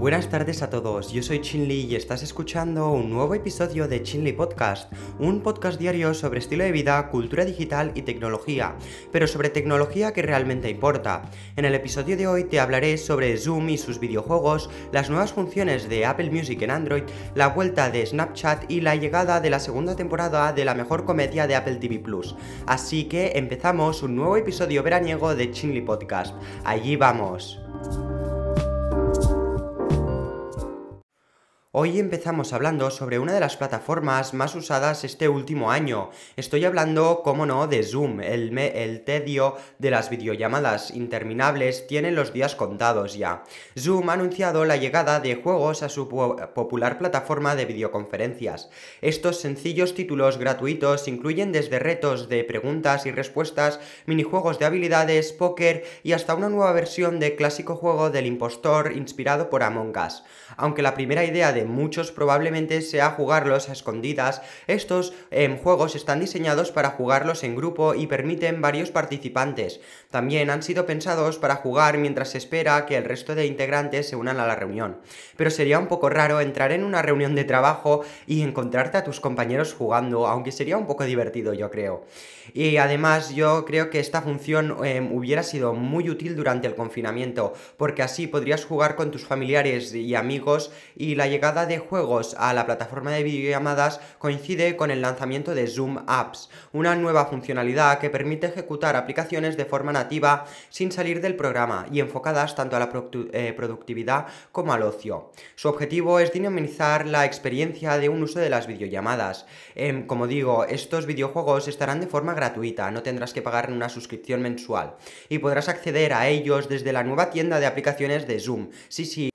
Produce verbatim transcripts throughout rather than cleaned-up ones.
Buenas tardes a todos, yo soy Chinli y estás escuchando un nuevo episodio de Chinli Podcast, un podcast diario sobre estilo de vida, cultura digital y tecnología, pero sobre tecnología que realmente importa. En el episodio de hoy te hablaré sobre Zoom y sus videojuegos, las nuevas funciones de Apple Music en Android, la vuelta de Snapchat y la llegada de la segunda temporada de la mejor comedia de Apple T V plus. Así que empezamos un nuevo episodio veraniego de Chinli Podcast. ¡Allí vamos! Hoy empezamos hablando sobre una de las plataformas más usadas este último año. Estoy hablando, como no, de Zoom. El, me- el tedio de las videollamadas interminables tiene los días contados ya. Zoom ha anunciado la llegada de juegos a su po- popular plataforma de videoconferencias. Estos sencillos títulos gratuitos incluyen desde retos de preguntas y respuestas, minijuegos de habilidades, póker y hasta una nueva versión de clásico juego del impostor inspirado por Among Us. Aunque la primera idea de muchos probablemente sea jugarlos a escondidas, estos eh, juegos están diseñados para jugarlos en grupo y permiten varios participantes. También han sido pensados para jugar mientras se espera que el resto de integrantes se unan a la reunión. Pero sería un poco raro entrar en una reunión de trabajo y encontrarte a tus compañeros jugando, aunque sería un poco divertido, yo creo. Y además yo creo que esta función eh, hubiera sido muy útil durante el confinamiento, porque así podrías jugar con tus familiares y amigos, y la llegada de juegos a la plataforma de videollamadas coincide con el lanzamiento de Zoom Apps, una nueva funcionalidad que permite ejecutar aplicaciones de forma nativa sin salir del programa y enfocadas tanto a la productividad como al ocio. Su objetivo es dinamizar la experiencia de un uso de las videollamadas. Eh, como digo, estos videojuegos estarán de forma gratuita, no tendrás que pagar una suscripción mensual y podrás acceder a ellos desde la nueva tienda de aplicaciones de Zoom. Sí, sí.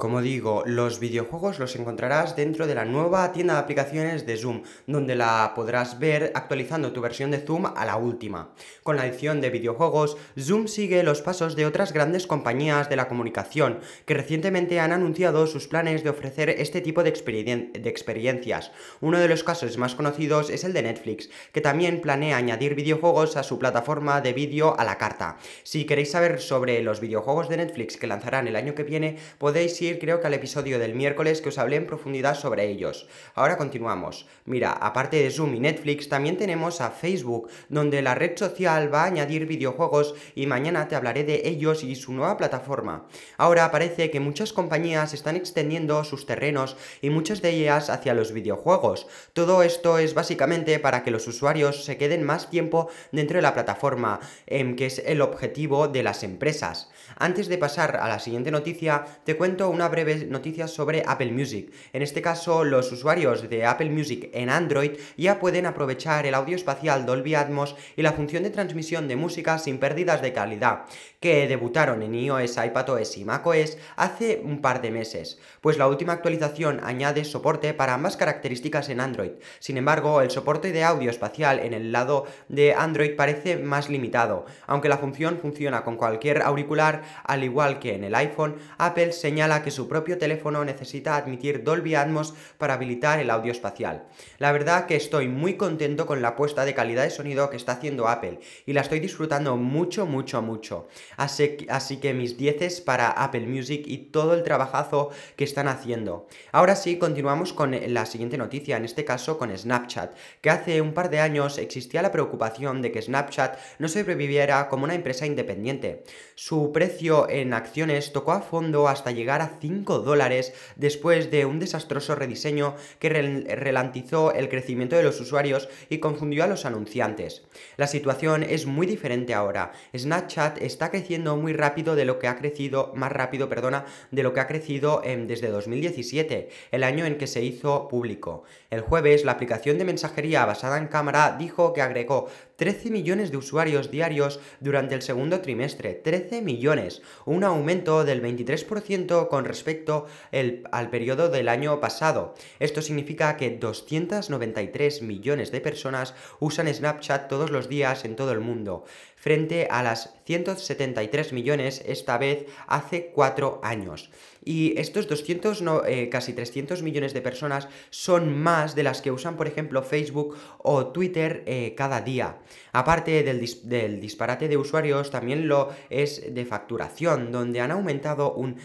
Como digo, los videojuegos los encontrarás dentro de la nueva tienda de aplicaciones de Zoom, donde la podrás ver actualizando tu versión de Zoom a la última. Con la edición de videojuegos, Zoom sigue los pasos de otras grandes compañías de la comunicación, que recientemente han anunciado sus planes de ofrecer este tipo de, experien- de experiencias. Uno de los casos más conocidos es el de Netflix, que también planea añadir videojuegos a su plataforma de vídeo a la carta. Si queréis saber sobre los videojuegos de Netflix que lanzarán el año que viene, podéis ir creo que al episodio del miércoles que os hablé en profundidad sobre ellos. Ahora continuamos. Mira, aparte de Zoom y Netflix, también tenemos a Facebook, donde la red social va a añadir videojuegos y mañana te hablaré de ellos y su nueva plataforma. Ahora parece que muchas compañías están extendiendo sus terrenos y muchas de ellas hacia los videojuegos. Todo esto es básicamente para que los usuarios se queden más tiempo dentro de la plataforma, eh, que es el objetivo de las empresas. Antes de pasar a la siguiente noticia, te cuento un una breve noticia sobre Apple Music. En este caso, los usuarios de Apple Music en Android ya pueden aprovechar el audio espacial Dolby Atmos y la función de transmisión de música sin pérdidas de calidad, que debutaron en iOS, iPadOS y macOS hace un par de meses, pues la última actualización añade soporte para ambas características en Android. Sin embargo, el soporte de audio espacial en el lado de Android parece más limitado. Aunque la función funciona con cualquier auricular, al igual que en el iPhone, Apple señala que Que su propio teléfono necesita admitir Dolby Atmos para habilitar el audio espacial. La verdad que estoy muy contento con la apuesta de calidad de sonido que está haciendo Apple y la estoy disfrutando mucho, mucho, mucho. Así, así que mis dieces para Apple Music y todo el trabajazo que están haciendo. Ahora sí, continuamos con la siguiente noticia, en este caso con Snapchat, que hace un par de años existía la preocupación de que Snapchat no sobreviviera como una empresa independiente. Su precio en acciones tocó a fondo hasta llegar a cinco dólares después de un desastroso rediseño que ralentizó el crecimiento de los usuarios y confundió a los anunciantes. La situación es muy diferente ahora. Snapchat está creciendo muy rápido de lo que ha crecido, más rápido, perdona, de lo que ha crecido eh, desde dos mil diecisiete, el año en que se hizo público. El jueves, la aplicación de mensajería basada en cámara dijo que agregó trece millones de usuarios diarios durante el segundo trimestre, trece millones, un aumento del veintitrés por ciento con respecto el, al periodo del año pasado. Esto significa que doscientos noventa y tres millones de personas usan Snapchat todos los días en todo el mundo, frente a las ciento setenta y tres millones esta vez hace cuatro años. Y estos doscientos, no, eh, casi trescientos millones de personas son más de las que usan, por ejemplo, Facebook o Twitter eh, cada día. Aparte del, dis- del disparate de usuarios, también lo es de facturación, donde han aumentado un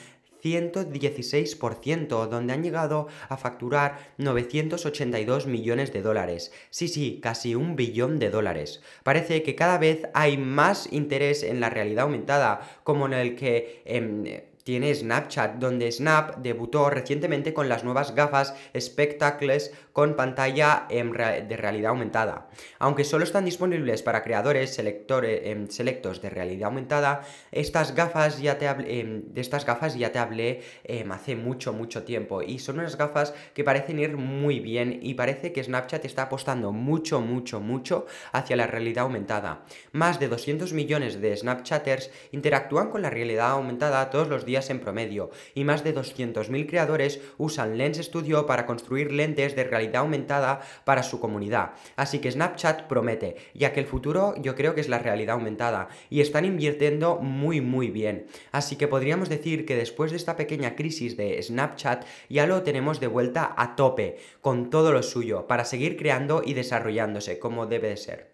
ciento dieciséis por ciento, donde han llegado a facturar novecientos ochenta y dos millones de dólares. Sí, sí, casi un billón de dólares. Parece que cada vez hay más interés en la realidad aumentada, como en el que... Eh, Tiene Snapchat, donde Snap debutó recientemente con las nuevas gafas Spectacles con pantalla eh, de realidad aumentada. Aunque solo están disponibles para creadores eh, selectos de realidad aumentada, estas gafas ya te hablé, eh, de estas gafas ya te hablé eh, hace mucho, mucho tiempo. Y son unas gafas que parecen ir muy bien y parece que Snapchat está apostando mucho, mucho, mucho hacia la realidad aumentada. Más de doscientos millones de Snapchatters interactúan con la realidad aumentada todos los días en promedio, y más de doscientos mil creadores usan Lens Studio para construir lentes de realidad aumentada para su comunidad. Así que Snapchat promete, ya que el futuro yo creo que es la realidad aumentada, y están invirtiendo muy muy bien. Así que podríamos decir que después de esta pequeña crisis de Snapchat, ya lo tenemos de vuelta a tope, con todo lo suyo, para seguir creando y desarrollándose como debe de ser.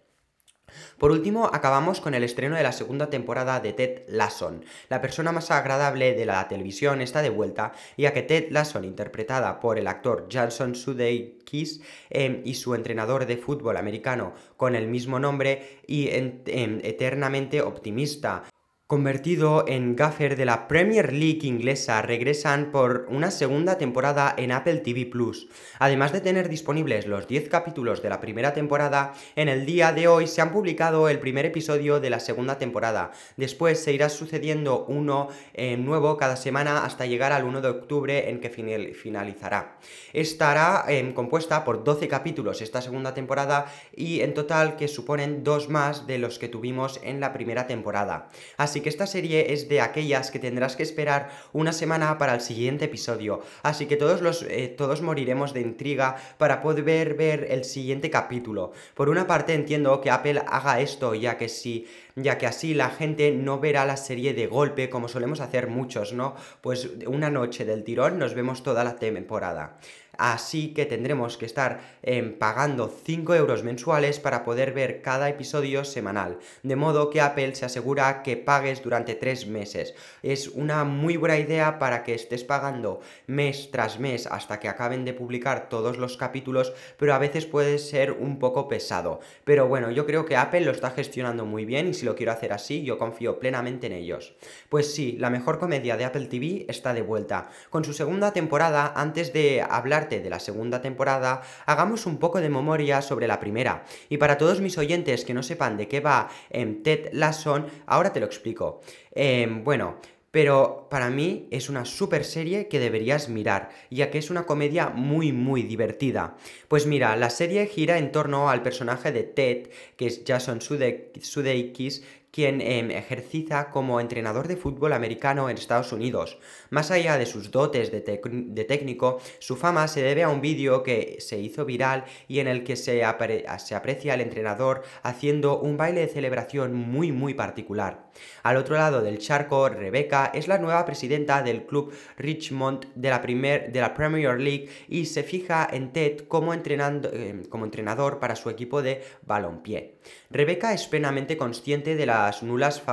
Por último, acabamos con el estreno de la segunda temporada de Ted Lasso. La persona más agradable de la televisión está de vuelta, ya que Ted Lasso, interpretada por el actor Jason Sudeikis eh, y su entrenador de fútbol americano con el mismo nombre y en, en, eternamente optimista, convertido en gaffer de la Premier League inglesa, regresan por una segunda temporada en Apple T V plus. Además de tener disponibles los diez capítulos de la primera temporada, en el día de hoy se han publicado el primer episodio de la segunda temporada. Después se irá sucediendo uno eh, nuevo cada semana hasta llegar al uno de octubre, en que finalizará. Estará eh, compuesta por doce capítulos esta segunda temporada, y en total que suponen dos más de los que tuvimos en la primera temporada. Así que esta serie es de aquellas que tendrás que esperar una semana para el siguiente episodio, así que todos, los, eh, todos moriremos de intriga para poder ver el siguiente capítulo. Por una parte entiendo que Apple haga esto, ya que sí, ya que así la gente no verá la serie de golpe como solemos hacer muchos, ¿no? Pues una noche del tirón nos vemos toda la temporada. Así que tendremos que estar eh, pagando cinco euros mensuales para poder ver cada episodio semanal. De modo que Apple se asegura que pagues durante tres meses. Es una muy buena idea para que estés pagando mes tras mes hasta que acaben de publicar todos los capítulos, pero a veces puede ser un poco pesado. Pero bueno, yo creo que Apple lo está gestionando muy bien, y si lo quiero hacer así, yo confío plenamente en ellos. Pues sí, la mejor comedia de Apple T V está de vuelta. Con su segunda temporada, antes de hablar de la segunda temporada, hagamos un poco de memoria sobre la primera. Y para todos mis oyentes que no sepan de qué va en Ted Lasso, ahora te lo explico. Eh, bueno... Pero para mí es una super serie que deberías mirar, ya que es una comedia muy muy divertida. Pues mira, la serie gira en torno al personaje de Ted, que es Jason Sudeikis, quien eh, ejercita como entrenador de fútbol americano en Estados Unidos. Más allá de sus dotes de, de técnico, su fama se debe a un vídeo que se hizo viral y en el que se, apre se aprecia al entrenador haciendo un baile de celebración muy muy particular. Al otro lado del charco, Rebecca es la nueva presidenta del club Richmond de la, primer, de la Premier League y se fija en Ted como, entrenando, eh, como entrenador para su equipo de balompié. Rebecca es plenamente consciente de las nulas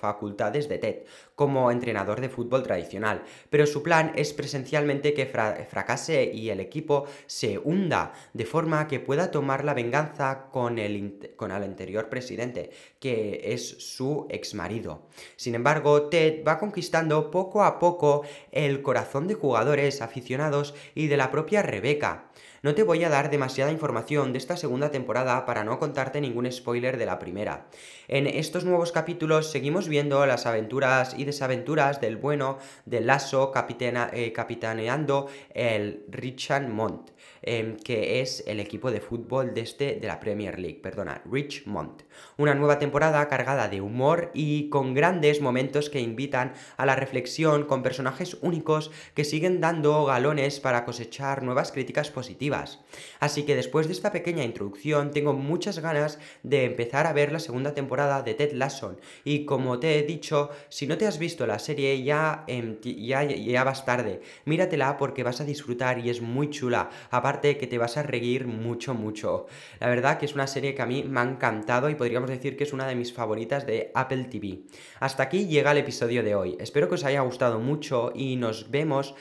facultades de Ted como entrenador de fútbol tradicional, pero su plan es presencialmente que fra fracase y el equipo se hunda, de forma que pueda tomar la venganza con el, con el anterior presidente, que es su exmarido. Sin embargo, Ted va conquistando poco a poco el corazón de jugadores, aficionados y de la propia Rebecca. No te voy a dar demasiada información de esta segunda temporada para no contarte ningún spoiler de la primera. En estos nuevos capítulos seguimos viendo las aventuras y desaventuras del bueno de Lasso capitana, eh, capitaneando el Richmond, eh, que es el equipo de fútbol de, este, de la Premier League, perdona, Richmond. Una nueva temporada cargada de humor y con grandes momentos que invitan a la reflexión, con personajes únicos que siguen dando galones para cosechar nuevas críticas positivas. positivas. Así que después de esta pequeña introducción tengo muchas ganas de empezar a ver la segunda temporada de Ted Lasso, y como te he dicho, si no te has visto la serie ya, eh, ya, ya vas tarde, míratela porque vas a disfrutar y es muy chula, aparte que te vas a reír mucho mucho. La verdad que es una serie que a mí me ha encantado y podríamos decir que es una de mis favoritas de Apple T V. Hasta aquí llega el episodio de hoy, espero que os haya gustado mucho y nos vemos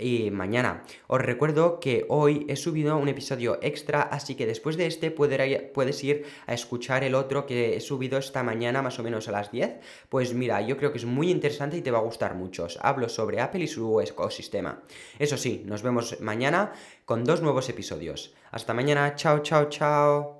y mañana. Os recuerdo que hoy he subido un episodio extra, así que después de este puedes ir a escuchar el otro que he subido esta mañana más o menos a las diez. Pues mira, yo creo que es muy interesante y te va a gustar mucho. Os hablo sobre Apple y su ecosistema. Eso sí, nos vemos mañana con dos nuevos episodios. Hasta mañana, chao, chao, chao.